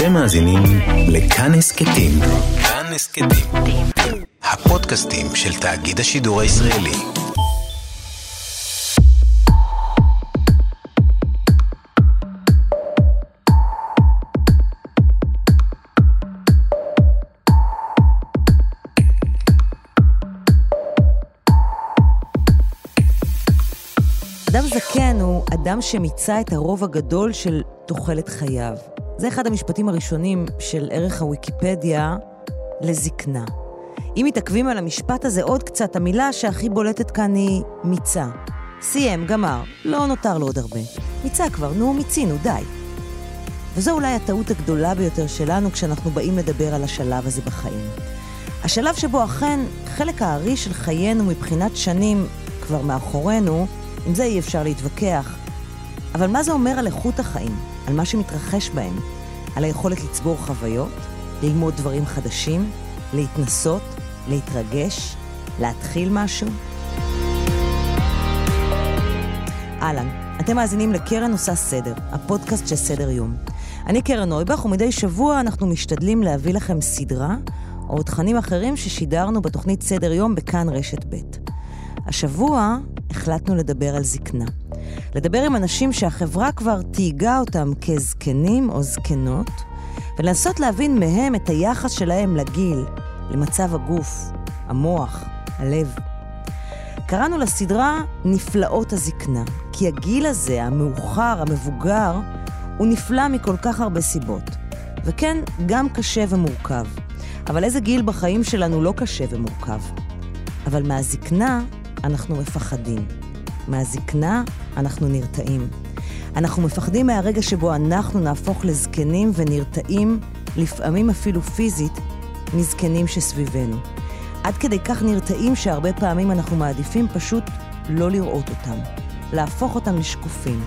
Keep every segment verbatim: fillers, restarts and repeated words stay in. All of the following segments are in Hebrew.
אתם מאזינים לכאן הסקטים. כאן הסקטים. הפודקאסטים של תאגיד השידור הישראלי. אדם זקן הוא אדם שמיצה את הרוב הגדול של תוחלת חייו. זה אחד המשפטים הראשונים של ערך הוויקיפדיה לזקנה. אם מתעכבים על המשפט הזה עוד קצת, המילה שהכי בולטת כאן היא מיצה. סיים, גמר, לא נותר לו עוד הרבה. מיצה כבר, נו, מיצינו, די. וזו אולי הטעות הגדולה ביותר שלנו כשאנחנו באים לדבר על השלב הזה בחיים. השלב שבו אכן חלק הארי של חיינו מבחינת שנים כבר מאחורינו, עם זה אי אפשר להתווכח. אבל מה זה אומר על איכות החיים? על מה שמתרחש בהם? על היכולת לצבור חוויות? ללמוד דברים חדשים? להתנסות? להתרגש? להתחיל משהו? אהלן, אתם מאזינים לקרן עושה סדר, הפודקאסט של סדר יום. אני קרן נויבך, ומדי שבוע אנחנו משתדלים להביא לכם סדרה, או תכנים אחרים ששידרנו בתוכנית סדר יום בכאן רשת ב'. השבוע החלטנו לדבר על זקנה. לדבר עם אנשים שהחברה כבר תהיגה אותם כזקנים או זקנות, ולנסות להבין מהם את היחס שלהם לגיל, למצב הגוף, המוח, הלב. קראנו לסדרה נפלאות הזקנה, כי הגיל הזה, המאוחר, המבוגר, הוא נפלא מכל כך הרבה סיבות. וכן, גם קשה ומורכב. אבל איזה גיל בחיים שלנו לא קשה ומורכב? אבל מהזקנה אנחנו מפחדים. מהזקנה אנחנו נרתעים. אנחנו מפחדים מהרגע שבו אנחנו נהפוך לזקנים ונרתעים, לפעמים אפילו פיזית, מזקנים שסביבנו. עד כדי כך נרתעים שהרבה פעמים אנחנו מעדיפים פשוט לא לראות אותם, להפוך אותם לשקופים.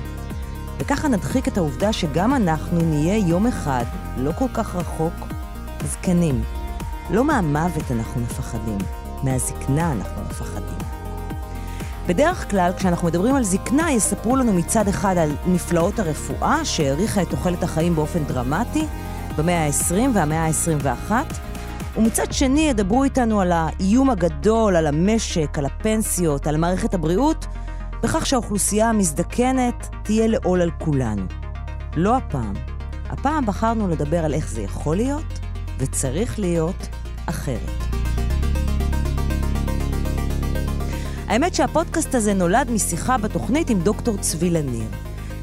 וככה נדחיק את העובדה שגם אנחנו נהיה יום אחד, לא כל כך רחוק, זקנים. לא מהמוות אנחנו מפחדים, מהזקנה אנחנו מפחדים. בדרך כלל, כשאנחנו מדברים על זקנה, יספרו לנו מצד אחד על נפלאות הרפואה, שהעריכה את תוחלת החיים באופן דרמטי, במאה ה-עשרים והמאה ה-עשרים ואחת, ומצד שני ידברו איתנו על האיום הגדול, על המשק, על הפנסיות, על מערכת הבריאות, בכך שהאוכלוסייה המזדקנת תהיה לעול על כולנו. לא הפעם. הפעם בחרנו לדבר על איך זה יכול להיות, וצריך להיות אחרת. האמת שהפודקאסט הזה נולד משיחה בתוכנית עם דוקטור צבי לניר.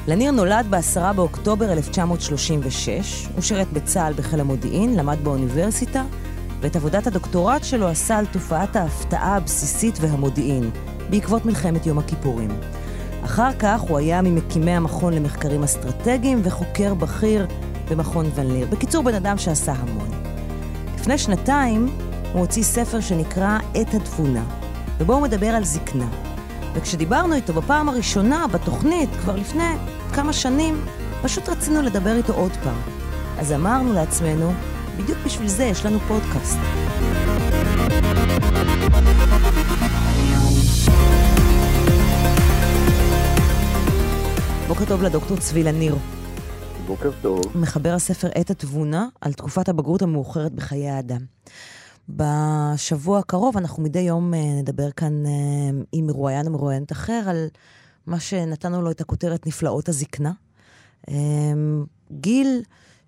לניר נולד ב-עשרה באוקטובר אלף תשע מאות שלושים ושש, הוא שירת בצה"ל בחיל המודיעין, למד באוניברסיטה, ואת עבודת הדוקטורט שלו עשה על תופעת ההפתעה הבסיסית והמודיעין, בעקבות מלחמת יום הכיפורים. אחר כך הוא היה ממקימי המכון למחקרים אסטרטגיים וחוקר בכיר במכון ון ליר. בקיצור, בן אדם שעשה המון. לפני שנתיים הוא הוציא ספר שנקרא "עת התבונה", ובו הוא מדבר על זקנה. וכשדיברנו איתו בפעם הראשונה, בתוכנית, כבר לפני כמה שנים, פשוט רצינו לדבר איתו עוד פעם. אז אמרנו לעצמנו, בדיוק בשביל זה יש לנו פודקאסט. בוקר טוב לדוקטור צבי לניר. בוקר טוב. מחבר הספר "עת התבונה" על תקופת הבגרות המאוחרת בחיי האדם. בשבוע הקרוב אנחנו מדי יום נדבר כאן עם מרואיין או מרואיינת אחר על מה שנתנו לו את הכותרת נפלאות הזקנה. גיל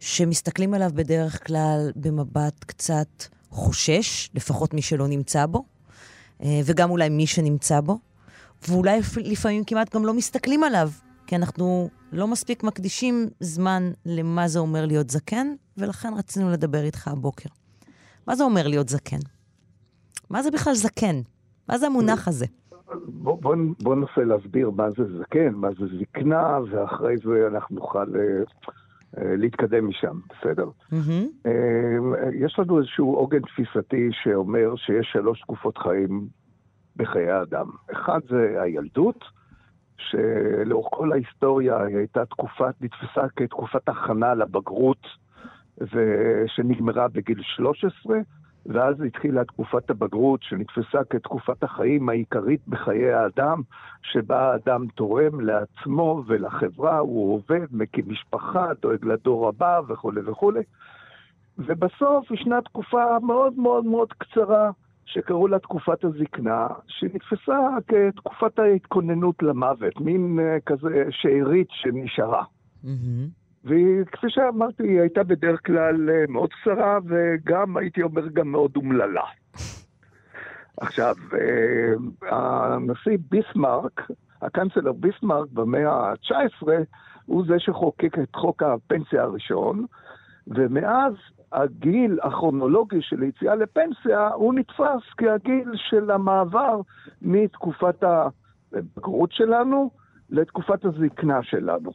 שמסתכלים עליו בדרך כלל במבט קצת חושש, לפחות מי שלא נמצא בו, וגם אולי מי שנמצא בו, ואולי לפעמים כמעט גם לא מסתכלים עליו, כי אנחנו לא מספיק מקדישים זמן למה זה אומר להיות זקן, ולכן רצינו לדבר איתך הבוקר. מה זה אומר להיות זקן? מה זה בכלל זקן? מה זה המונח הזה? בוא, בוא, בוא ננסה להסביר מה זה זקן, מה זה זקנה, ואחרי זה אנחנו נוכל אה, אה, להתקדם משם, בסדר? Mm-hmm. אה, יש לנו איזשהו עוגן תפיסתי שאומר שיש שלוש תקופות חיים בחיי האדם. אחד זה הילדות, שלאורך כל ההיסטוריה הייתה תקופה, נתפסה כתקופת הכנה לבגרות, ושנגמרה בגיל שלוש עשרה, ואז התחילה תקופת הבגרות, שנתפסה כתקופת החיים העיקרית בחיי האדם, שבה האדם תורם לעצמו ולחברה, הוא עובד, מקים משפחה, דואג לדור הבא וכו' וכו'. ובסוף ישנה תקופה מאוד מאוד מאוד קצרה, שקראו לה תקופת הזקנה, שנתפסה כתקופת ההתכוננות למוות, מין כזה שארית שנשארה. Mm-hmm. וכפי שאמרתי, היא הייתה בדרך כלל מאוד קצרה, וגם, הייתי אומר, גם מאוד אומללה. עכשיו, הנשיא ביסמרק, הקנצלר ביסמרק במאה ה-תשע עשרה, הוא זה שחוקק את חוק הפנסיה הראשון, ומאז הגיל הכרונולוגי של היציאה לפנסיה, הוא נתפס כהגיל של המעבר מתקופת הבגרות שלנו לתקופת הזקנה שלנו.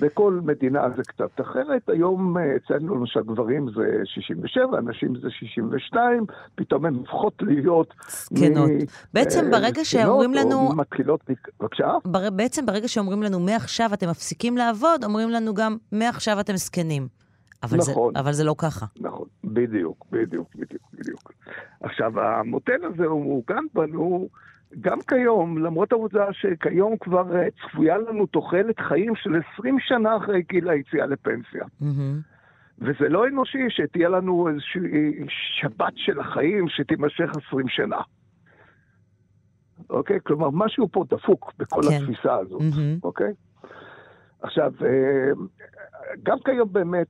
בכל מדינה זה קצת אחרת, היום אצלנו למשל גברים זה שישים ושבע, אנשים זה שישים ושתיים, פתאום הן הופכות להיות... זקנות. מ... בעצם ברגע שאומרים לנו... מתחילות... בבקשה? בר... בעצם ברגע שאומרים לנו מעכשיו אתם מפסיקים לעבוד, אומרים לנו גם מעכשיו אתם זקנים. אבל, נכון. זה... אבל זה לא ככה. נכון, בדיוק, בדיוק, בדיוק, בדיוק. עכשיו, המוטל הזה הוא גם בנו... גם כיום, למרות העובדה שכיום כבר צפויה לנו תוחלת חיים של עשרים שנה אחרי גיל היציאה לפנסיה. Mm-hmm. וזה לא אנושי שתהיה לנו איזושהי שבת של החיים שתימשך עשרים שנה. אוקיי? כלומר, משהו פה דפוק בכל כן. התפיסה הזאת. Mm-hmm. אוקיי? עכשיו, גם כיום באמת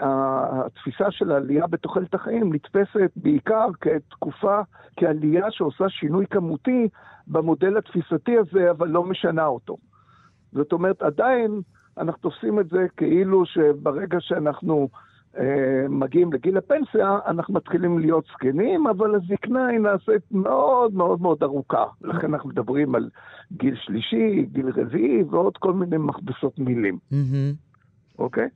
התפיסה של העלייה בתוחלת החיים נתפסת בעיקר כתקופה, כעלייה שעושה שינוי כמותי במודל התפיסתי הזה, אבל לא משנה אותו. זאת אומרת, עדיין אנחנו עושים את זה כאילו שברגע שאנחנו מגיעים לגיל הפנסיה, אנחנו מתחילים להיות זקנים, אבל הזקנה היא נעשית מאוד מאוד מאוד ארוכה. לכן אנחנו מדברים על גיל שלישי, גיל רביעי, ועוד כל מיני מכבסות מילים. אוקיי?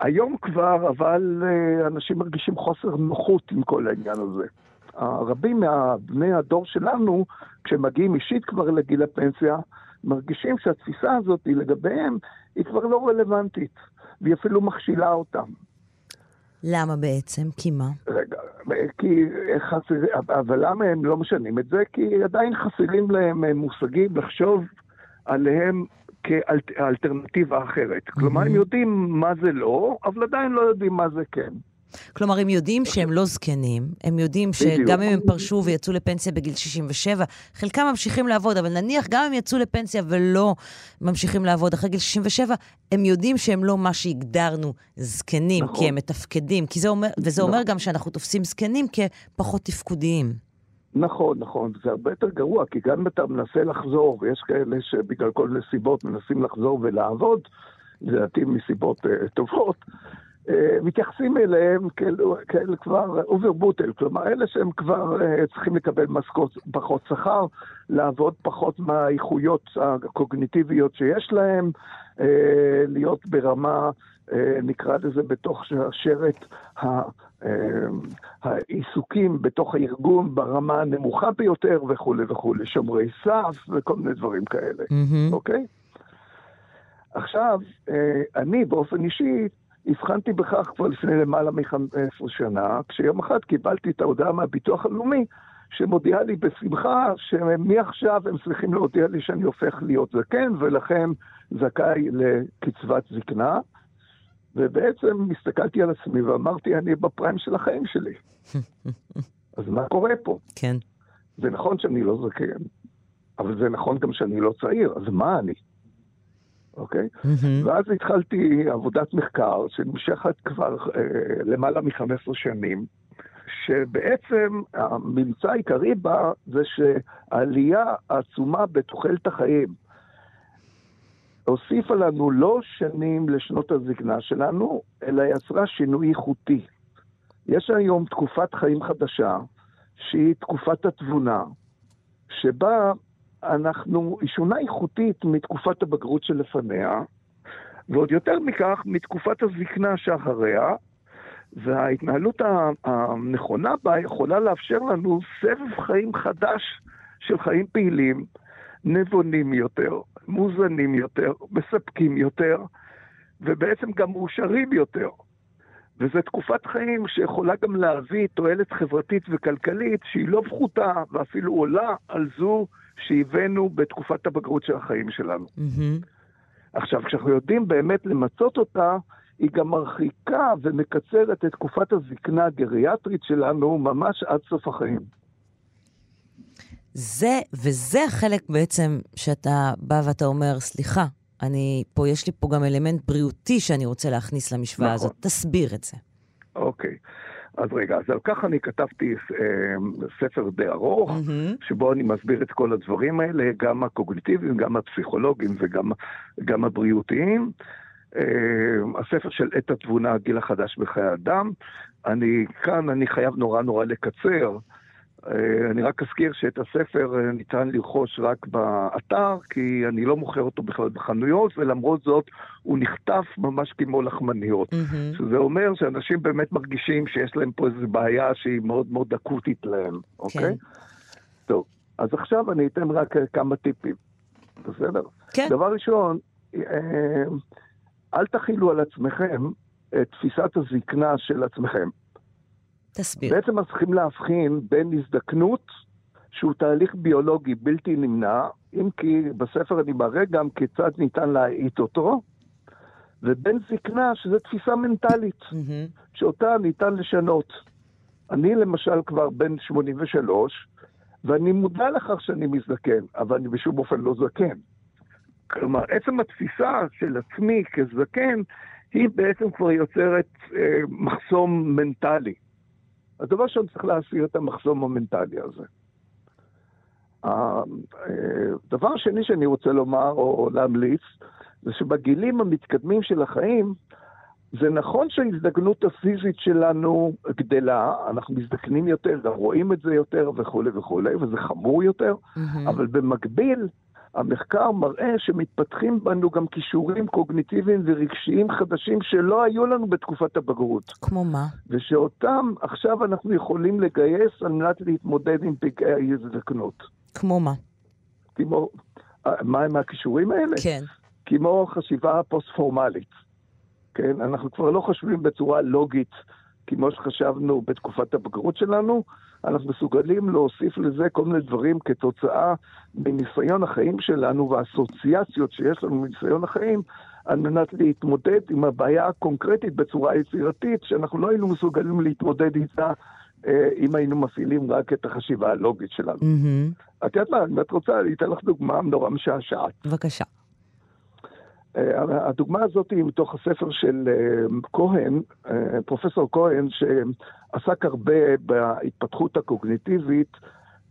היום כבר, אבל אנשים מרגישים חוסר נוחות עם כל העניין הזה. הרבים מהבני הדור שלנו, כשמגיעים אישית כבר לגיל הפנסיה, מרגישים שהתפיסה הזאת לגביהם היא כבר לא רלוונטית. והיא אפילו מכשילה אותם. למה בעצם? כי מה? רגע, כי חסיר, אבל למה הם לא משנים את זה? כי עדיין חסרים להם מושגים לחשוב עליהם כאלטרנטיבה אחרת. Mm-hmm. כלומר, הם יודעים מה זה לא, אבל עדיין לא יודעים מה זה כן. כלומר, הם יודעים שהם לא זקנים, הם יודעים שגם אם הם פרשו ויצאו לפנסיה בגיל שישים ושבע, חלקם ממשיכים לעבוד, אבל נניח גם אם יצאו לפנסיה ולא ממשיכים לעבוד אחרי גיל שישים ושבע, הם יודעים שהם לא מה שהגדרנו זקנים, נכון. כי הם מתפקדים, כי זה אומר, וזה נכון. אומר גם שאנחנו תופסים זקנים כפחות תפקודיים. נכון, נכון, זה הרבה יותר גרוע, כי גם אם אתה מנסה לחזור, ויש כאלה שבגלל כל סיבות מנסים לחזור ולעבוד, זה עתים מסיבות uh, טובות, מתייחסים אליהם כאלה כבר אוברבוטל, כלומר אלה שהם כבר צריכים לקבל משכורת פחות שכר, לעבוד פחות מהאיכויות הקוגניטיביות שיש להם, להיות ברמה, נקרא לזה בתוך שרשרת העיסוקים בתוך הארגון ברמה הנמוכה ביותר וכו' וכו', שומרי סף וכל מיני דברים כאלה, אוקיי? עכשיו, אני באופן אישי, הבחנתי בכך כבר לפני למעלה מ-חמש עשרה שנה, כשיום אחד קיבלתי את ההודעה מהביטוח הלאומי, שמודיעה לי בשמחה שמעכשיו הם צריכים להודיע לי שאני הופך להיות זקן, ולכן זכאי לקצבת זקנה. ובעצם הסתכלתי על עצמי ואמרתי, אני בפריים של החיים שלי. אז מה קורה פה? כן. זה נכון שאני לא זקן, אבל זה נכון גם שאני לא צעיר, אז מה אני? אוקיי? Okay? Mm-hmm. ואז התחלתי עבודת מחקר שנמשכת כבר אה, למעלה מ-חמש עשרה שנים, שבעצם הממצא העיקרי בה זה שהעלייה העצומה בתוחלת החיים הוסיפה לנו לא שנים לשנות הזקנה שלנו, אלא יצרה שינוי איכותי. יש היום תקופת חיים חדשה, שהיא תקופת התבונה, שבה... אנחנו, היא שונה איכותית מתקופת הבגרות שלפניה, ועוד יותר מכך, מתקופת הזקנה שאחריה, וההתנהלות הנכונה בה יכולה לאפשר לנו סבב חיים חדש של חיים פעילים, נבונים יותר, מוזנים יותר, מספקים יותר, ובעצם גם מאושרים יותר. וזו תקופת חיים שיכולה גם להביא תועלת חברתית וכלכלית שהיא לא פחותה ואפילו עולה על זו שהבאנו בתקופת הבגרות של החיים שלנו. Mm-hmm. עכשיו, כשאנחנו יודעים באמת למצות אותה, היא גם מרחיקה ומקצרת את תקופת הזקנה הגריאטרית שלנו ממש עד סוף החיים. זה, וזה החלק בעצם שאתה בא ואתה אומר, סליחה, אני, פה, יש לי פה גם אלמנט בריאותי שאני רוצה להכניס למשוואה נכון. הזאת. תסביר את זה. אוקיי. אז רגע, אז על כך אני כתבתי אה, ספר די ארוך, mm-hmm. שבו אני מסביר את כל הדברים האלה, גם הקוגניטיביים, גם הפסיכולוגיים וגם גם הבריאותיים. אה, הספר של עת התבונה, הגיל החדש בחיי האדם. אני, כאן אני חייב נורא נורא לקצר. אה, אני רק אזכיר שאת הספר ניתן לרכוש רק באתר, כי אני לא מוכר אותו בכלל בחנויות, ולמרות זאת הוא נכתף ממש כמו לחמניות. Mm-hmm. שזה אומר שאנשים באמת מרגישים שיש להם פה איזו בעיה שהיא מאוד מאוד אקוטית להם. אוקיי? Okay. Okay? טוב, אז עכשיו אני אתן רק כמה טיפים. בסדר? Okay. דבר ראשון, אל תחילו על עצמכם את תפיסת הזקנה של עצמכם. תסביר. בעצם צריכים להבחין בין הזדקנות, שהוא תהליך ביולוגי בלתי נמנע, אם כי בספר אני מראה גם כיצד ניתן להעיט אותו, ובין זקנה, שזו תפיסה מנטלית, mm-hmm. שאותה ניתן לשנות. אני למשל כבר בן שמונים ושלוש, ואני מודע לכך שאני מזדקן, אבל אני בשום אופן לא זקן. כלומר, עצם התפיסה של עצמי כזקן, היא בעצם כבר יוצרת אה, מחסום מנטלי. הדבר שאני צריך להסיר את המחסום המנטלי הזה. הדבר השני שאני רוצה לומר, או להמליץ, זה שבגילים המתקדמים של החיים, זה נכון שההזדקנות הפיזית שלנו גדלה, אנחנו מזדקנים יותר, רואים את זה יותר וכו' וכו', וזה חמור יותר, mm-hmm. אבל במקביל, המחקר מראה שמתפתחים בנו גם כישורים קוגניטיביים ורגשיים חדשים שלא היו לנו בתקופת הבגרות. כמו מה? ושאותם עכשיו אנחנו יכולים לגייס על מנת להתמודד עם פגעי הזדקנות. כמו מה? כמו, מה הם הכישורים האלה? כן. כמו חשיבה פוסט-פורמלית. כן? אנחנו כבר לא חושבים בצורה לוגית כמו שחשבנו בתקופת הבגרות שלנו, אנחנו מסוגלים להוסיף לזה כל מיני דברים כתוצאה מניסיון החיים שלנו והאסוציאציות שיש לנו מניסיון החיים, על מנת להתמודד עם הבעיה הקונקרטית בצורה יצירתית, שאנחנו לא היינו מסוגלים להתמודד איתה אה, אם היינו מפעילים רק את החשיבה הלוגית שלנו. Mm-hmm. את יודעת מה, אם את רוצה, אני אתן לך דוגמה נורא משעשעת. בבקשה. הדוגמה הזאת היא מתוך הספר של כהן, פרופסור כהן, שעסק הרבה בהתפתחות הקוגניטיבית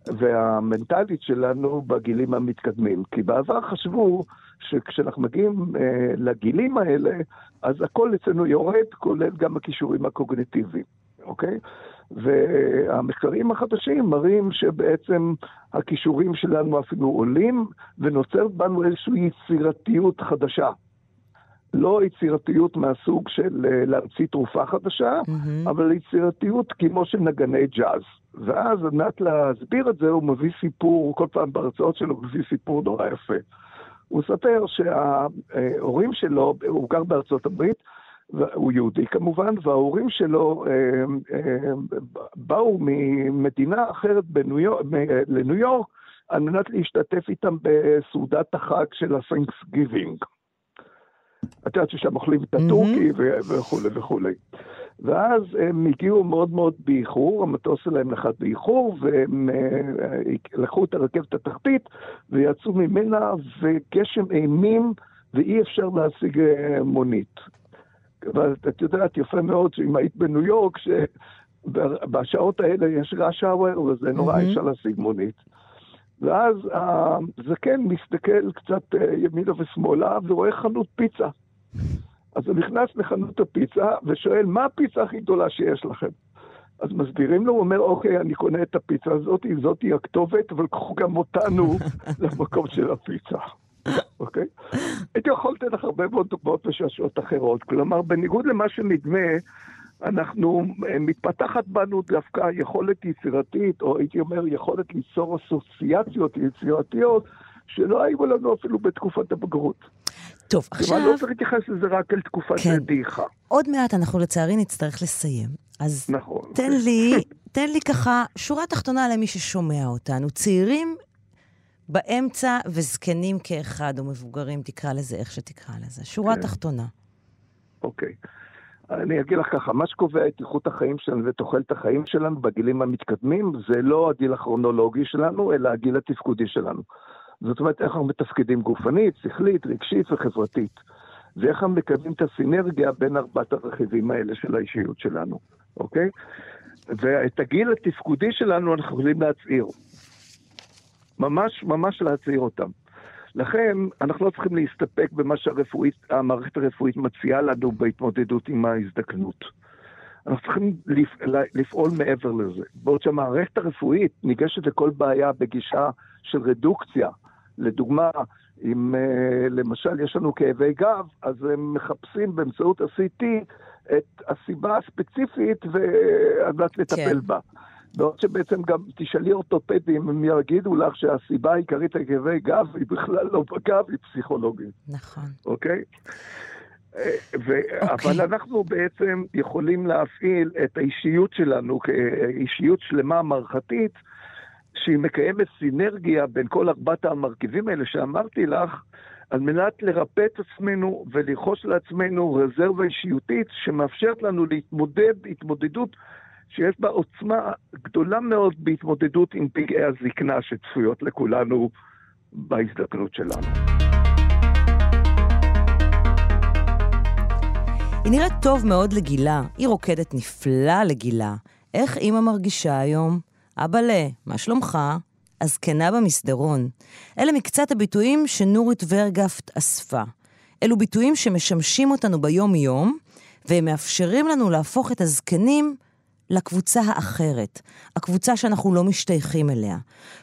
והמנטלית שלנו בגילים המתקדמים. כי בעבר חשבו שכשאנחנו מגיעים לגילים האלה, אז הכל אצלנו יורד, כולל גם הכישורים הקוגניטיביים. אוקיי? והמחקרים החדשים מראים שבעצם הכישורים שלנו אפילו עולים, ונוצרת בנו איזושהי יצירתיות חדשה. לא יצירתיות מהסוג של להמציא תרופה חדשה, mm-hmm. אבל יצירתיות כמו של נגני ג'אז. ואז על מנת להסביר את זה, הוא מביא סיפור, כל פעם בהרצאות שלו, הוא מביא סיפור נורא יפה. הוא ספר שההורים שלו, הוא גר בארצות הברית, הוא יהודי כמובן, וההורים שלו אה, אה, באו ממדינה אחרת בניו יורק, לניו יורק, על מנת להשתתף איתם בסעודת החג של ה-Thanksgiving. אתה יודעת ששם אוכלים את הטורקי וכו' וכו'. ואז הם הגיעו מאוד מאוד באיחור, המטוס שלהם נחת באיחור, והם אה, לקחו את הרכבת התחתית, ויצאו ממנה וגשם אימים, ואי אפשר להשיג אה, מונית. אבל את יודעת יפה מאוד שאם היית בניו יורק, שבשעות האלה יש רעש האוור, וזה נורא אישה להשיג מונית. ואז הזקן מסתכל קצת ימינה ושמאלה, ורואה חנות פיצה. אז הוא נכנס לחנות הפיצה, ושואל, מה הפיצה הכי גדולה שיש לכם? אז מסבירים לו, הוא אומר, אוקיי, אני קונה את הפיצה הזאת, זאת היא הכתובת, אבל קחו גם אותנו למקום של הפיצה. אוקיי? הייתי יכול לתת לך הרבה מאוד דוגמאות ושעשות אחרות. כלומר, בניגוד למה שנדמה, אנחנו מתפתחת בנו דווקא יכולת יצירתית, או הייתי אומר, יכולת ליצור אסוציאציות יצירתיות, שלא היו לנו אפילו בתקופת הבגרות. טוב, עכשיו... אבל לא צריך להתייחס לזה רק על תקופת הדעיכה. עוד מעט אנחנו לצערי נצטרך לסיים. אז תן לי, תן לי ככה, שורה תחתונה למי ששומע אותנו. צעירים באמצע וזקנים כאחד, או מבוגרים, תקרא לזה איך שתקרא לזה. שורה תחתונה. אוקיי. אני אגיד לך ככה, מה שקובע את איכות החיים שלנו ותוחלת החיים שלנו בגילים המתקדמים, זה לא הגיל הכרונולוגי שלנו, אלא הגיל התפקודי שלנו. זאת אומרת, איך אנחנו מתפקדים גופנית, שכלית, רגשית וחברתית. ואיך אנחנו מקבלים את הסינרגיה בין ארבעת הרכיבים האלה של האישיות שלנו, אוקיי? ואת הגיל התפקודי שלנו אנחנו יכולים להצעיר. ממש, ממש להצעיר אותם. לכן, אנחנו לא צריכים להסתפק במה שהמערכת הרפואית מציעה לנו בהתמודדות עם ההזדקנות. אנחנו צריכים לפעול מעבר לזה. בעוד שהמערכת הרפואית ניגשת לכל בעיה בגישה של רדוקציה. לדוגמה, אם למשל יש לנו כאבי גב, אז הם מחפשים באמצעות ה-סי טי את הסיבה הספציפית ועד לת לטפל בה. בעוד שבעצם גם תשאלי אורתופדים, הם יגידו לך שהסיבה העיקרית לכאבי גב היא בכלל לא בגב, היא פסיכולוגית. נכון. אוקיי? ו- אבל אנחנו בעצם יכולים להפעיל את האישיות שלנו כאישיות שלמה מערכתית, שהיא מקיימת סינרגיה בין כל ארבעת המרכיבים האלה שאמרתי לך, על מנת לרפא את עצמנו ולרכוש לעצמנו רזרבה אישיותית שמאפשרת לנו להתמודד התמודדות שיש בה עוצמה גדולה מאוד בהתמודדות עם פגעי הזקנה שצפויות לכולנו בהזדקנות שלנו. היא נראית טוב מאוד לגילה, היא רוקדת נפלא לגילה. איך אמא מרגישה היום? אבא לה, מה שלומך? הזקנה במסדרון. אלה מקצת הביטויים שנורית ורגפט אספה. אלו ביטויים שמשמשים אותנו ביום יום, והם מאפשרים לנו להפוך את הזקנים לקבוצה האחרת, הקבוצה שאנחנו לא משתייכים אליה,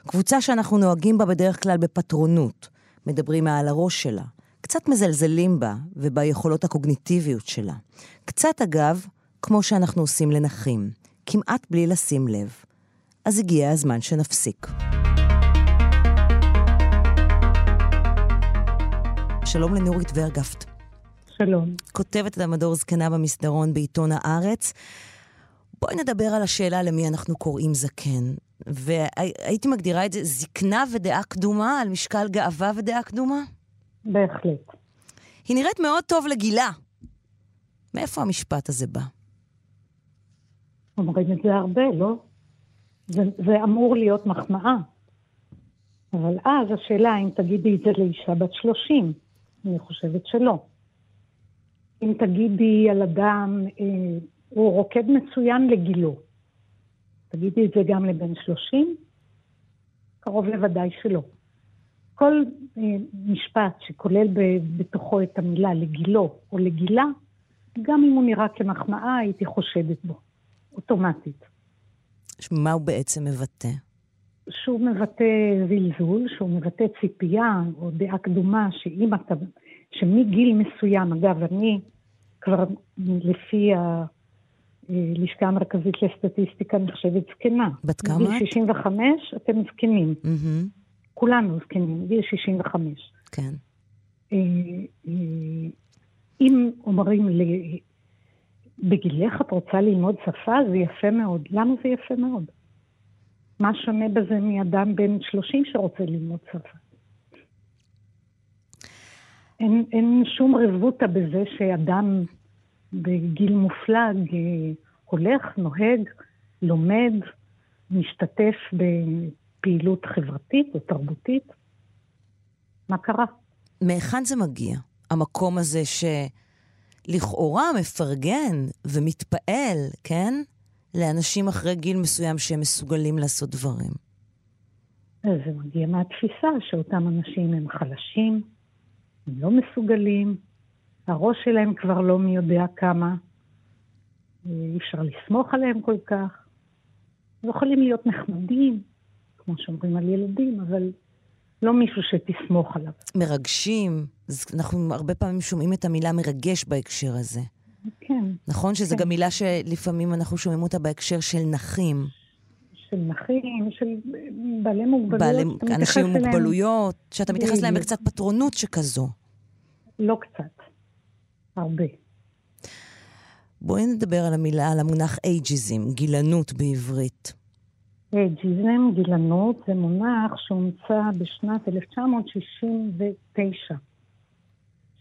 קבוצה שאנחנו נוהגים בה בדרך כלל בפטרונות, מדברים מעל הראש שלה, קצת מזלזלים בה וביכולות הקוגניטיביות שלה. קצת אגב, כמו שאנחנו עושים לנחים, כמעט בלי לשים לב. אז הגיע הזמן שנפסיק. שלום לנירית ורגפט. שלום. כותבת את המדור זקנה במסדרון בעיתון הארץ. בואי נדבר על השאלה למי אנחנו קוראים זקן. והייתי מגדירה את זה, זקנה ודעה קדומה, על משקל גאווה ודעה קדומה? בהחלט. היא נראית מאוד טוב לגילה. מאיפה המשפט הזה בא? אומרים את זה הרבה, לא? זה, זה אמור להיות מחמאה. אבל אז השאלה, אם תגידי את זה לאישה בת שלושים, אני חושבת שלא. אם תגידי על אדם, אה, הוא רוקד מצוין לגילו, תגידי את זה גם לבן שלושים? קרוב לוודאי שלא. כל אה, משפט שכולל ב, בתוכו את המילה לגילו או לגילה, גם אם הוא נראה כמחמאה, הייתי חושבת בו, אוטומטית. מה הוא בעצם מבטא? שהוא מבטא זלזול, שהוא מבטא ציפייה או דעה קדומה שאם אתה, שמגיל מסוים, אגב, אני כבר לפי הלשכה המרכזית לסטטיסטיקה נחשבת זקנה. בת כמה? בגיל שישים וחמש אתם זקנים. Mm-hmm. כולנו זקנים, בגיל שישים וחמש. כן. אם אומרים ל... בגילך את רוצה ללמוד שפה, זה יפה מאוד. למה זה יפה מאוד? מה שונה בזה מאדם בן שלושים שרוצה ללמוד שפה? אין, אין שום רבותא בזה שאדם בגיל מופלג הולך, נוהג, לומד, משתתף בפעילות חברתית או תרבותית. מה קרה? מאיכן זה מגיע? המקום הזה ש... לכאורה מפרגן ומתפעל, כן? לאנשים אחרי גיל מסוים שהם מסוגלים לעשות דברים. זה מגיע מהתפיסה שאותם אנשים הם חלשים, הם לא מסוגלים, הראש שלהם כבר לא מי יודע כמה, אי אפשר לסמוך עליהם כל כך, לא יכולים להיות נחמדים, כמו שאומרים על ילדים, אבל... לא מישהו שתסמוך עליו. מרגשים. אנחנו הרבה פעמים שומעים את המילה מרגש בהקשר הזה. כן. נכון? שזו גם מילה שלפעמים אנחנו שומעים אותה בהקשר של נחים. של נחים, של בעלי מוגבלויות. אנשים עם מוגבלויות, שאתה מתייחס להם בקצת פטרונות שכזו. לא קצת, הרבה. בואי נדבר על המילה, על המונח אייג'יזם, גילנות בעברית. אייג'יזם, גילנות, זה מונח שהומצא בשנת אלף תשע מאות שישים ותשע,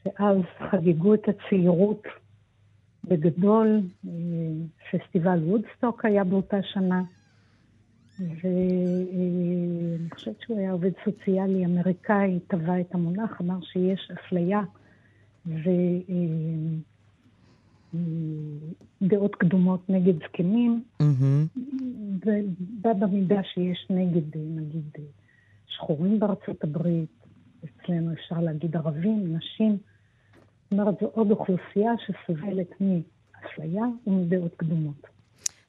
שאז חגגו את הצעירות בגדול, פסטיבל וודסטוק היה באותה שנה, ואני חושבת שהוא היה עובד סוציאלי אמריקאי, טבע את המונח, אמר שיש אפליה ודעות קדומות נגד זקנים, ובא במידה שיש נגד, נגיד, שחורים בארצות הברית, אצלנו אפשר להגיד ערבים, נשים, זאת אומרת, זו עוד אוכלוסייה שסובלת מאפליה ומדעות קדומות.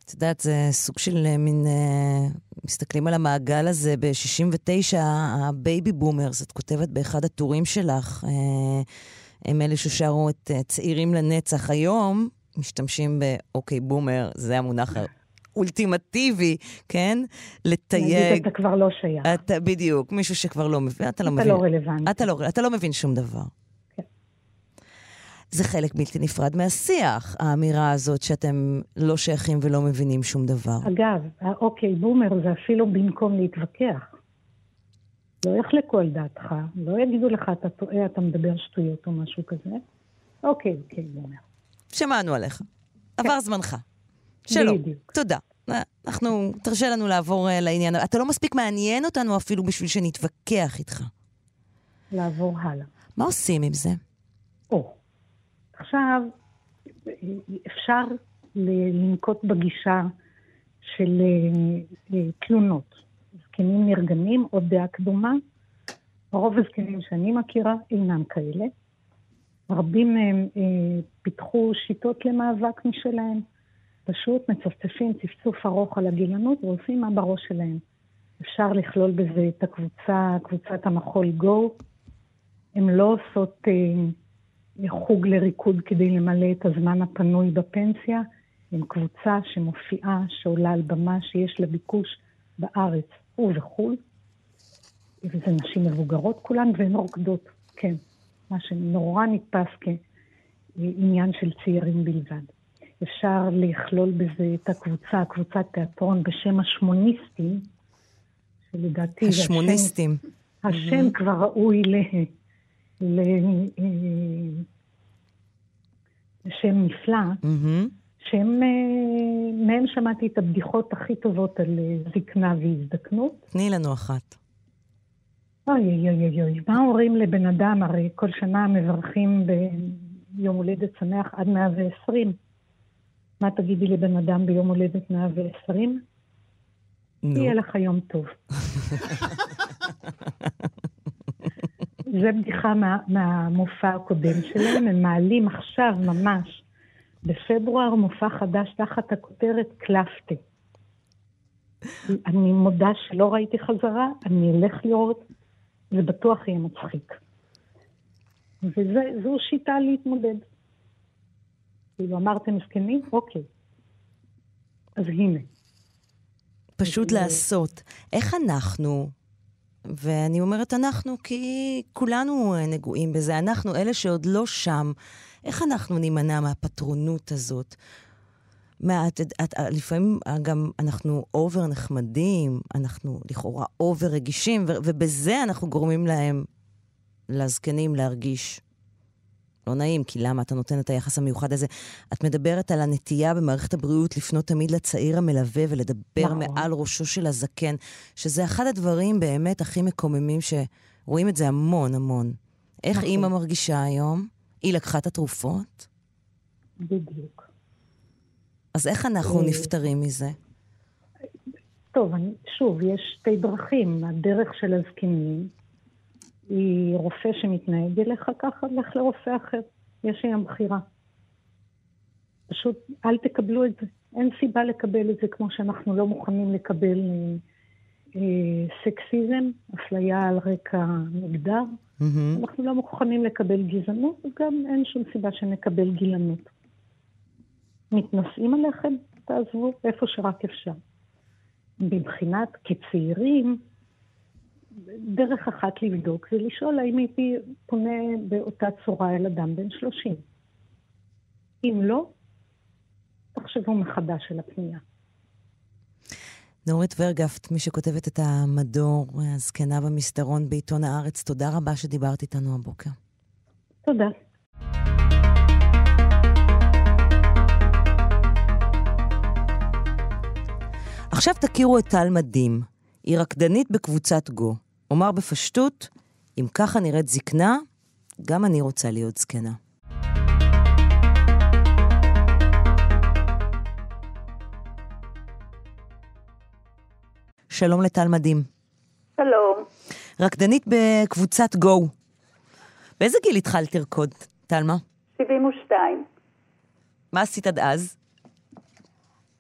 את יודעת, זה סוג של מין, מסתכלים על המעגל הזה, ב-שישים ותשע, הבייבי בומרס, את כותבת באחד הטורים שלך, הם אלה ששרו את צעירים לנצח היום, משתמשים באוקיי בומר, זה המונח האולטימטיבי, כן? לתייג. נגיד, אתה כבר לא שייך. אתה, בדיוק, מישהו שכבר לא מבין, אתה לא מבין. אתה לא רלוונטי. אתה לא, אתה לא מבין שום דבר. זה חלק בלתי נפרד מהשיח, האמירה הזאת שאתם לא שייכים ולא מבינים שום דבר. אגב, האוקיי בומר זה אפילו במקום להתווכח. לא יחלקו על דעתך, לא יגידו לך, אתה טועה, אתה מדבר שטויות או משהו כזה. אוקיי, אוקיי בומר. שמענו עליך. כן. עבר זמנך. שלום. בדיוק. תודה. אנחנו, תרשה לנו לעבור לעניין. אתה לא מספיק מעניין אותנו אפילו בשביל שנתווכח איתך. לעבור הלאה. מה עושים עם זה? או. עכשיו, אפשר לנקוט בגישה של תלונות. זקנים נרגנים, עוד דעה קדומה. הרוב הזקנים שאני מכירה אינם כאלה. רבים מהם פיתחו שיטות למאבק משלהם. פשוט מצפצפים צפצוף ארוך על הגילנות ועושים מה בראש שלהם. אפשר לכלול בזה את הקבוצה, קבוצת המחול גו. הם לא עושות חוג לריקוד כדי למלא את הזמן הפנוי בפנסיה, עם קבוצה שמופיעה, שעולה על במה שיש לה ביקוש בארץ ובחול, וזה נשים מבוגרות כולן, והן רוקדות, כן, מה שנורא נתפס כעניין של צעירים בלבד. אפשר לכלול בזה את הקבוצה, קבוצת תיאטרון בשם השמוניסטים, שלדעתי השמוניסטים. השם כבר ראוי לה... לשם נפלא, שהם, מהם שמעתי את הבדיחות הכי טובות על זקנה והזדקנות. תני לנו אחת. אוי, אוי, אוי, מה אומרים לבן אדם? הרי כל שנה מברכים ביום הולדת שמח עד מאה ועשרים. מה תגידי לבן אדם ביום הולדת מאה ועשרים? יהיה לך יום טוב. זה בדיחה מה, מהמופע הקודם שלהם, הם מעלים עכשיו ממש, בפברואר מופע חדש תחת הכותרת קלפתי. אני מודה שלא ראיתי חזרה, אני אלך לראות, זה בטוח יהיה מצחיק. וזו שיטה להתמודד. כאילו אמרתם זקנים? אוקיי. אז הנה. פשוט לעשות. איך אנחנו... ואני אומרת אנחנו, כי כולנו נגועים בזה, אנחנו אלה שעוד לא שם, איך אנחנו נימנע מהפטרונות הזאת? מה, את, את, לפעמים גם אנחנו אובר נחמדים, אנחנו לכאורה אובר רגישים, ו, ובזה אנחנו גורמים להם, לזקנים, להרגיש לא נעים, כי למה אתה נותן את היחס המיוחד הזה? את מדברת על הנטייה במערכת הבריאות לפנות תמיד לצעיר המלווה ולדבר מעל ראשו של הזקן, שזה אחד הדברים באמת הכי מקוממים שרואים את זה המון המון. איך אימא מרגישה היום? היא לקחה את התרופות? בדיוק. אז איך אנחנו נפטרים מזה? טוב, שוב, יש שתי דרכים. הדרך של הזקנים, היא רופא שמתנהג אליך ככה, לך לרופא אחר. יש לי הבחירה. פשוט אל תקבלו את זה. אין סיבה לקבל את זה, כמו שאנחנו לא מוכנים לקבל אה, אה, סקסיזם, אפליה על רקע מגדר. Mm-hmm. אנחנו לא מוכנים לקבל גזענות, וגם אין שום סיבה שנקבל גילנות. מתנשאים עליכם, תעזבו איפה שרק אפשר. מבחינת כצעירים, דרך אחת לבדוק זה לשאול האם הייתי פונה באותה צורה אל אדם בן שלושים. אם לא, תחשבו מחדש על הפנייה. נורית ורגפט, מי שכותבת את המדור, הזקנה במסדרון בעיתון הארץ, תודה רבה שדיברת איתנו הבוקר. תודה. עכשיו תכירו את טל מדהים, היא רקדנית בקבוצת גו. אומר בפשטות, אם ככה נראית זקנה, גם אני רוצה להיות זקנה. שלום לטל מדהים. שלום. רקדנית בקבוצת גו. באיזה גיל התחלת לרקוד, טלמה? שבעים ושתיים. מה עשית עד אז?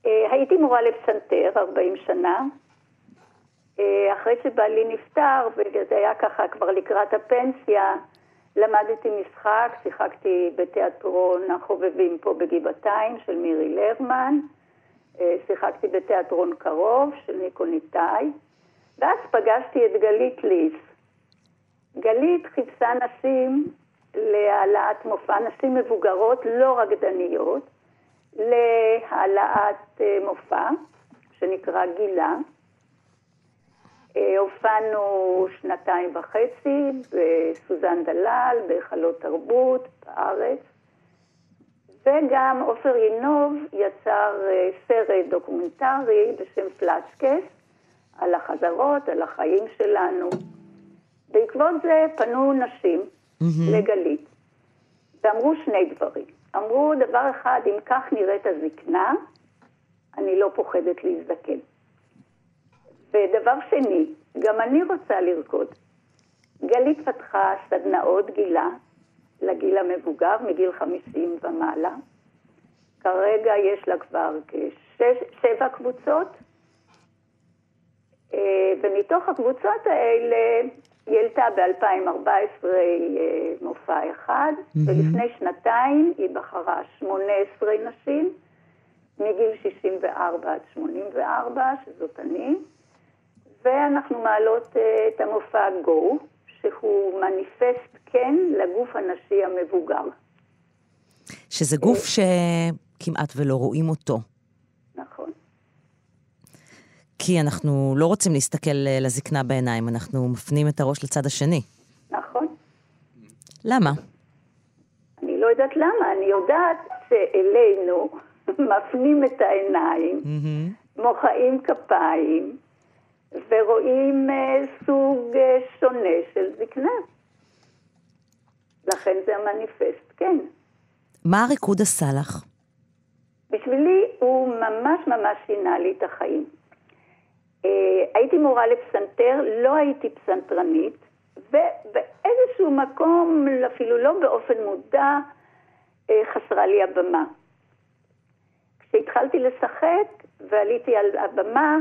הייתי מורה לפסנתר ארבעים שנה. אחרי שבעלי נפטר, וזה היה ככה כבר לקראת הפנסיה, למדתי משחק, שיחקתי בתיאטרון החובבים פה בגבעתיים של מירי לרמן, שיחקתי בתיאטרון קרוב של ניקול ניטאי, ואז פגשתי את גלית ליף. גלית חיפשה נשים להעלאת מופע, נשים מבוגרות, לא רקדניות, להעלאת מופע, שנקרא גילה. הופענו שנתיים וחצי בסוזן דלל, בחלות תרבות, בארץ. וגם עופר ינוב יצר סרט דוקומנטרי בשם פלאצ'קס, על החזרות, על החיים שלנו. בעקבות זה פנו נשים לגלית, ואמרו שני דברים. אמרו דבר אחד, אם כך נראית הזקנה, אני לא פוחדת להזדקן. ודבר שני, גם אני רוצה לרקוד. גלית פתחה סדנאות גילה, לגיל המבוגר, מגיל חמישים ומעלה. כרגע יש לה כבר כשבע קבוצות, ומתוך הקבוצות האלה היא העלתה ב-אלפיים וארבע עשרה מופע אחד, mm-hmm. ולפני שנתיים היא בחרה שמונה עשרה נשים, מגיל שישים וארבע עד שמונים וארבע, שזאת אני, ואנחנו מעלות את המופע גו, שהוא מניפסט כן לגוף הנשי המבוגר. שזה גוף שכמעט ולא רואים אותו. נכון. כי אנחנו לא רוצים להסתכל לזקנה בעיניים, אנחנו מפנים את הראש לצד השני. נכון. למה? אני לא יודעת למה, אני יודעת שאלינו מפנים את העיניים, מוחאים כפיים, ורואים סוג שונה של זקנה. לכן זה המניפסט, כן. מה הריקוד עשה לך? בשבילי הוא ממש ממש שינה לי את החיים. הייתי מורה לפסנתר, לא הייתי פסנתרנית, ובאיזשהו מקום, אפילו לא באופן מודע, חסרה לי הבמה. כשהתחלתי לשחק ועליתי על הבמה,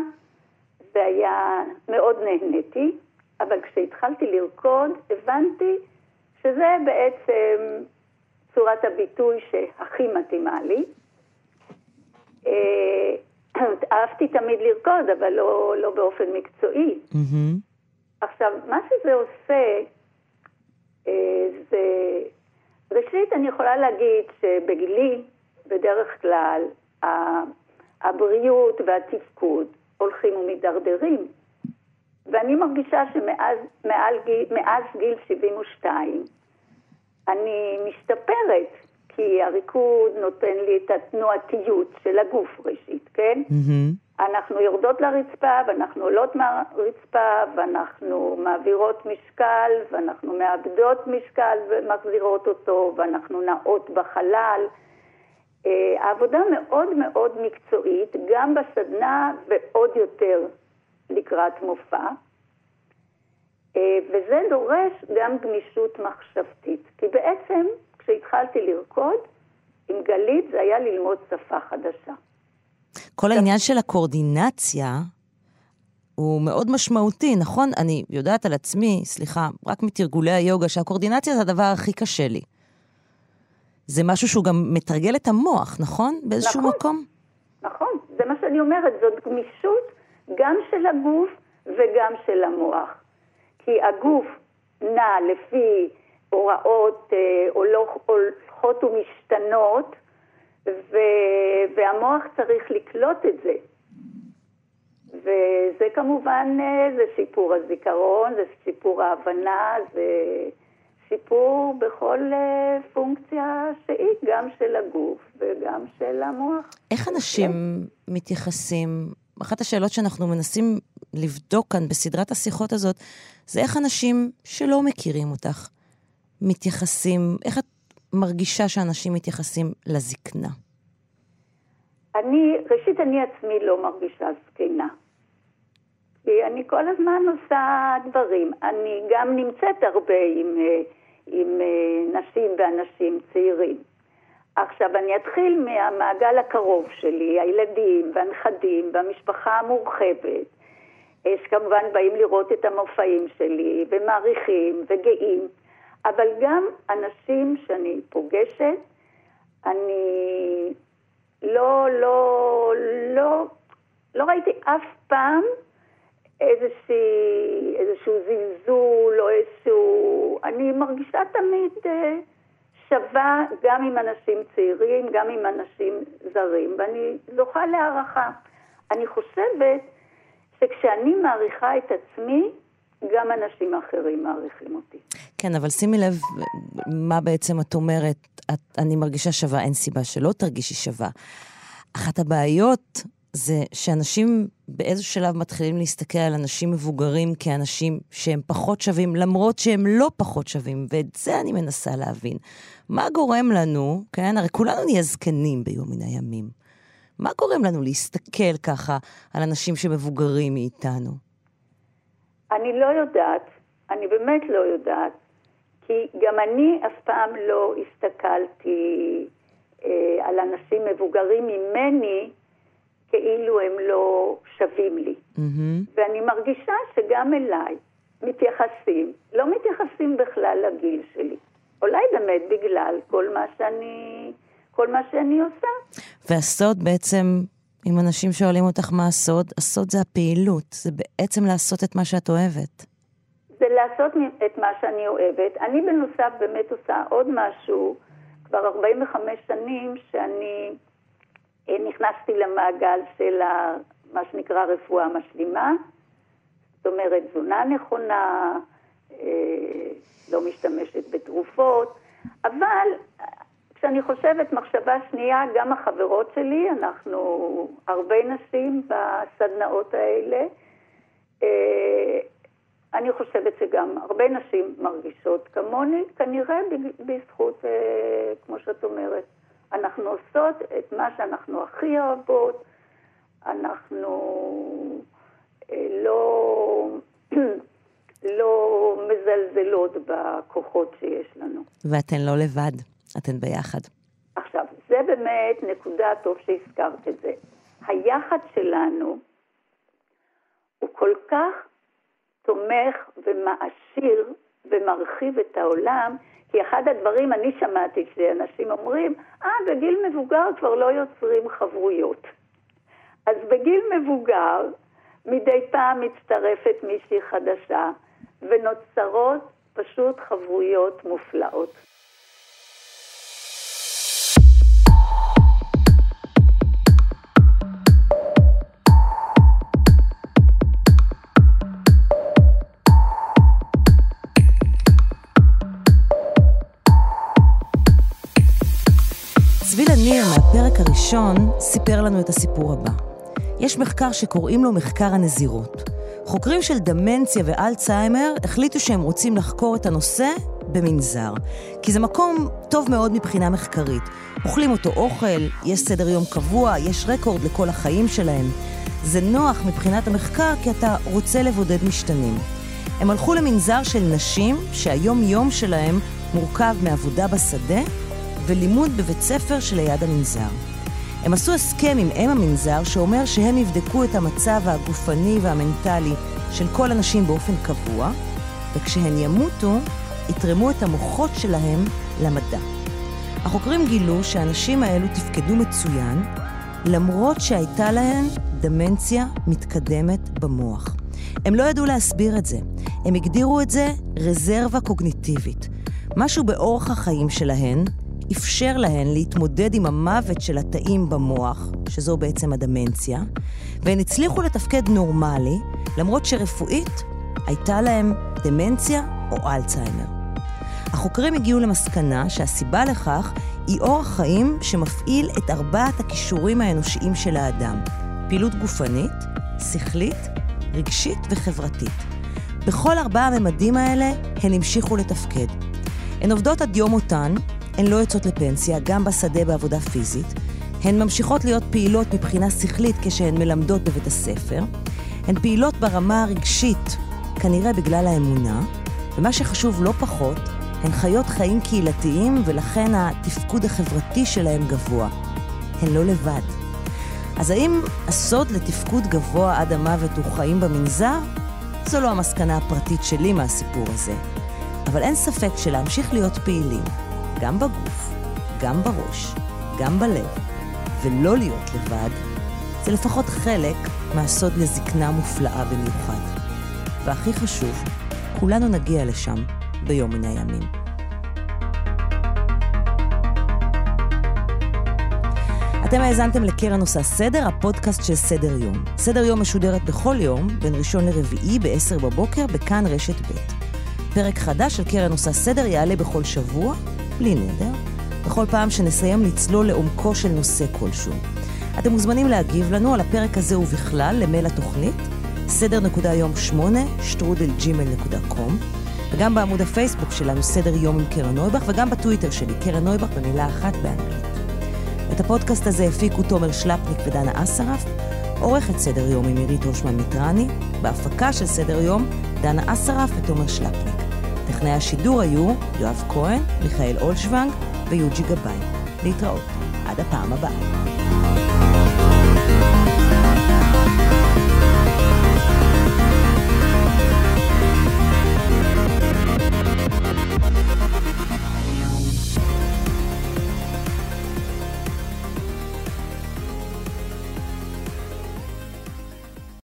זה היה מאוד נהניתי, אבל כשהתחלתי לרקוד, הבנתי שזה בעצם צורת הביטוי שהכי מתאימה לי. אהבתי תמיד לרקוד, אבל לא, לא באופן מקצועי. Mm-hmm. עכשיו, מה שזה עושה, זה... ראשית, אני יכולה להגיד שבגילי, בדרך כלל, הבריאות והתפקוד, הולכים ומדרדרים, ואני מרגישה שמאז מעל גיל, מאז גיל שבעים ושתיים אני משתפרת, כי הריקוד נותן לי את התנועתיות של הגוף ראשית, כן? Mm-hmm. אנחנו יורדות לרצפה, ואנחנו עולות מהרצפה, ואנחנו מעבירות משקל, ואנחנו מאבדות משקל ומחזירות אותו, ואנחנו נעות בחלל, העבודה מאוד מאוד מקצועית, גם בסדנה ועוד יותר לקראת מופע. וזה דורש גם גמישות מחשבתית. כי בעצם כשהתחלתי לרקוד, עם גלית זה היה ללמוד שפה חדשה. כל העניין של הקורדינציה הוא מאוד משמעותי, נכון? אני יודעת על עצמי, סליחה, רק מתרגולי היוגה, שהקורדינציה זה הדבר הכי קשה לי. זה משהו שהוא גם מתרגל את המוח, נכון? באיזשהו נכון, מקום? נכון, זה מה שאני אומרת, זאת גמישות גם של הגוף וגם של המוח. כי הגוף נע לפי הוראות הולכות ומשתנות, והמוח צריך לקלוט את זה. וזה כמובן, זה שיפור הזיכרון, זה שיפור ההבנה, זה שיפור בכל פונקציה שהיא, גם של הגוף וגם של המוח. איך אנשים מתייחסים, אחת השאלות שאנחנו מנסים לבדוק כאן בסדרת השיחות הזאת, זה איך אנשים שלא מכירים אותך מתייחסים, איך את מרגישה שאנשים מתייחסים לזקנה? אני, ראשית אני עצמי לא מרגישה זקנה. כי אני כל הזמן עושה דברים. אני גם נמצאת הרבה עם, עם נשים ואנשים צעירים. עכשיו אני אתחיל מהמעגל הקרוב שלי, הילדים והנכדים והמשפחה המורחבת, שכמובן באים לראות את המופעים שלי ומעריכים וגאים, אבל גם אנשים שאני פוגשת, אני לא, לא, לא, לא ראיתי אף פעם איזושהי, איזשהו זלזול, או איזשהו, אני מרגישה תמיד שווה גם עם אנשים צעירים, גם עם אנשים זרים, ואני זוכה להערכה. אני חושבת שכשאני מעריכה את עצמי, גם אנשים אחרים מעריכים אותי. כן, אבל שימי לב, מה בעצם את אומרת? את, אני מרגישה שווה, אין סיבה שלא תרגישי שווה. אחת הבעיות זה שאנשים באיזו שלב מתחילים להסתכל על אנשים מבוגרים כאנשים שהם פחות שווים, למרות שהם לא פחות שווים, ואת זה אני מנסה להבין. מה גורם לנו, כן? הרי כולנו נהיה זקנים ביום מן הימים. מה גורם לנו להסתכל ככה על אנשים שמבוגרים מאיתנו? אני לא יודעת, אני באמת לא יודעת, כי גם אני אף פעם לא הסתכלתי אה, על אנשים מבוגרים ממני, כאילו הם לא שווים לי. Mm-hmm. ואני מרגישה שגם אליי מתייחסים, לא מתייחסים בכלל לגיל שלי. אולי באמת בגלל כל מה שאני, כל מה שאני עושה. והסוד בעצם, אם אנשים שואלים אותך מה הסוד, הסוד זה הפעילות, זה בעצם לעשות את מה שאת אוהבת. זה לעשות את מה שאני אוהבת. אני בנוסף באמת עושה עוד משהו, כבר ארבעים וחמש שנים שאני נכנסתי למעגל של ה, מה שנקרא רפואה משלימה, זאת אומרת תזונה נכונה, לא משתמשת בתרופות, אבל כשאני חושבת מחשבה שנייה, גם החברות שלי, אנחנו הרבה נשים בסדנאות האלה, אני חושבת שגם הרבה נשים מרגישות כמוני, כנראה בזכות, כמו שאת אומרת, אנחנו עושות את מה שאנחנו הכי אוהבות, אנחנו לא, לא מזלזלות בכוחות שיש לנו. ואתן לא לבד, אתן ביחד. עכשיו, זה באמת נקודה טוב שהזכרת את זה. היחד שלנו הוא כל כך תומך ומעשיר ומרחיב את העולם, כי אחד הדברים, אני שמעתי שאנשים אומרים, אה, בגיל מבוגר כבר לא יוצרים חברויות. אז בגיל מבוגר, מדי פעם מצטרפת מישהי חדשה, ונוצרות פשוט חברויות מופלאות. צבי לניר, מהפרק הראשון, סיפר לנו את הסיפור הבא. יש מחקר שקוראים לו מחקר הנזירות. חוקרים של דמנציה ואלצהיימר החליטו שהם רוצים לחקור את הנושא במנזר, כי זה מקום טוב מאוד מבחינה מחקרית. אוכלים אותו אוכל, יש סדר יום קבוע, יש רקורד לכל החיים שלהם. זה נוח מבחינת המחקר כי אתה רוצה לבודד משתנים. הם הלכו למנזר של נשים שהיום יום שלהם מורכב מעבודה בשדה, ולימוד בבית ספר שליד המנזר. הם עשו הסכם עם אם המנזר שאומר שהם יבדקו את המצב הגופני והמנטלי של כל אנשים באופן קבוע, וכשהן ימותו, יתרמו את המוחות שלהם למדע. החוקרים גילו שהאנשים האלו תפקדו מצוין, למרות שהייתה להן דמנציה מתקדמת במוח. הם לא ידעו להסביר את זה. הם הגדירו את זה רזרבה קוגניטיבית. משהו באורח החיים שלהן אפשר להן להתמודד עם המוות של התאים במוח, שזו בעצם הדמנציה, והן הצליחו לתפקד נורמלי, למרות שרפואית הייתה להם דמנציה או אלצהיימר. החוקרים הגיעו למסקנה שהסיבה לכך היא אורח חיים שמפעיל את ארבעת הכישורים האנושיים של האדם, פעילות גופנית, שכלית, רגשית וחברתית. בכל ארבעה הממדים האלה הן המשיכו לתפקד. הן עובדות עד יום אותן, הן לא יוצאות לפנסיה, גם בשדה בעבודה פיזית. הן ממשיכות להיות פעילות מבחינה שכלית כשהן מלמדות בבית הספר. הן פעילות ברמה הרגשית, כנראה בגלל האמונה. ומה שחשוב לא פחות, הן חיות חיים קהילתיים, ולכן התפקוד החברתי שלהם גבוה. הן לא לבד. אז האם הסוד לתפקוד גבוה עד המוות הוא חיים במנזר? זו לא המסקנה הפרטית שלי מהסיפור הזה. אבל אין ספק שלהמשיך להיות פעילים, גם בגוף, גם בראש, גם בלב, ולא להיות לבד, זה לפחות חלק מהסוד לזקנה מופלאה במיוחד. והכי חשוב, כולנו נגיע לשם ביום מן הימים. אתם האזנתם לקרן עושה סדר, הפודקאסט של סדר יום. סדר יום משודרת בכל יום, בין ראשון לרביעי ב-עשר בבוקר, בכאן רשת ב'. פרק חדש של קרן עושה סדר יעלה בכל שבוע, בלי נדר, בכל פעם שנסיים לצלול לעומקו של נושא כלשהו. אתם מוזמנים להגיב לנו על הפרק הזה ובכלל למייל התוכנית, סדר נקודה יום שמונה שטרודל ג'ימייל נקודה קום, וגם בעמוד הפייסבוק שלנו סדר יום עם קרן נויבך, וגם בטוויטר שלי קרן נויבך במילה אחת באנגלית. את הפודקאסט הזה הפיקו תומר שלפניק ודנה אסרף, עורכת סדר יום עם מירית רושמן מטרני, בהפקה של סדר יום דנה אסרף ותומר שלפניק. טכנאי השידור היו יואב כהן, מיכאל אולשוונג ויוג'י גבאי. להתראות עד הפעם הבאה.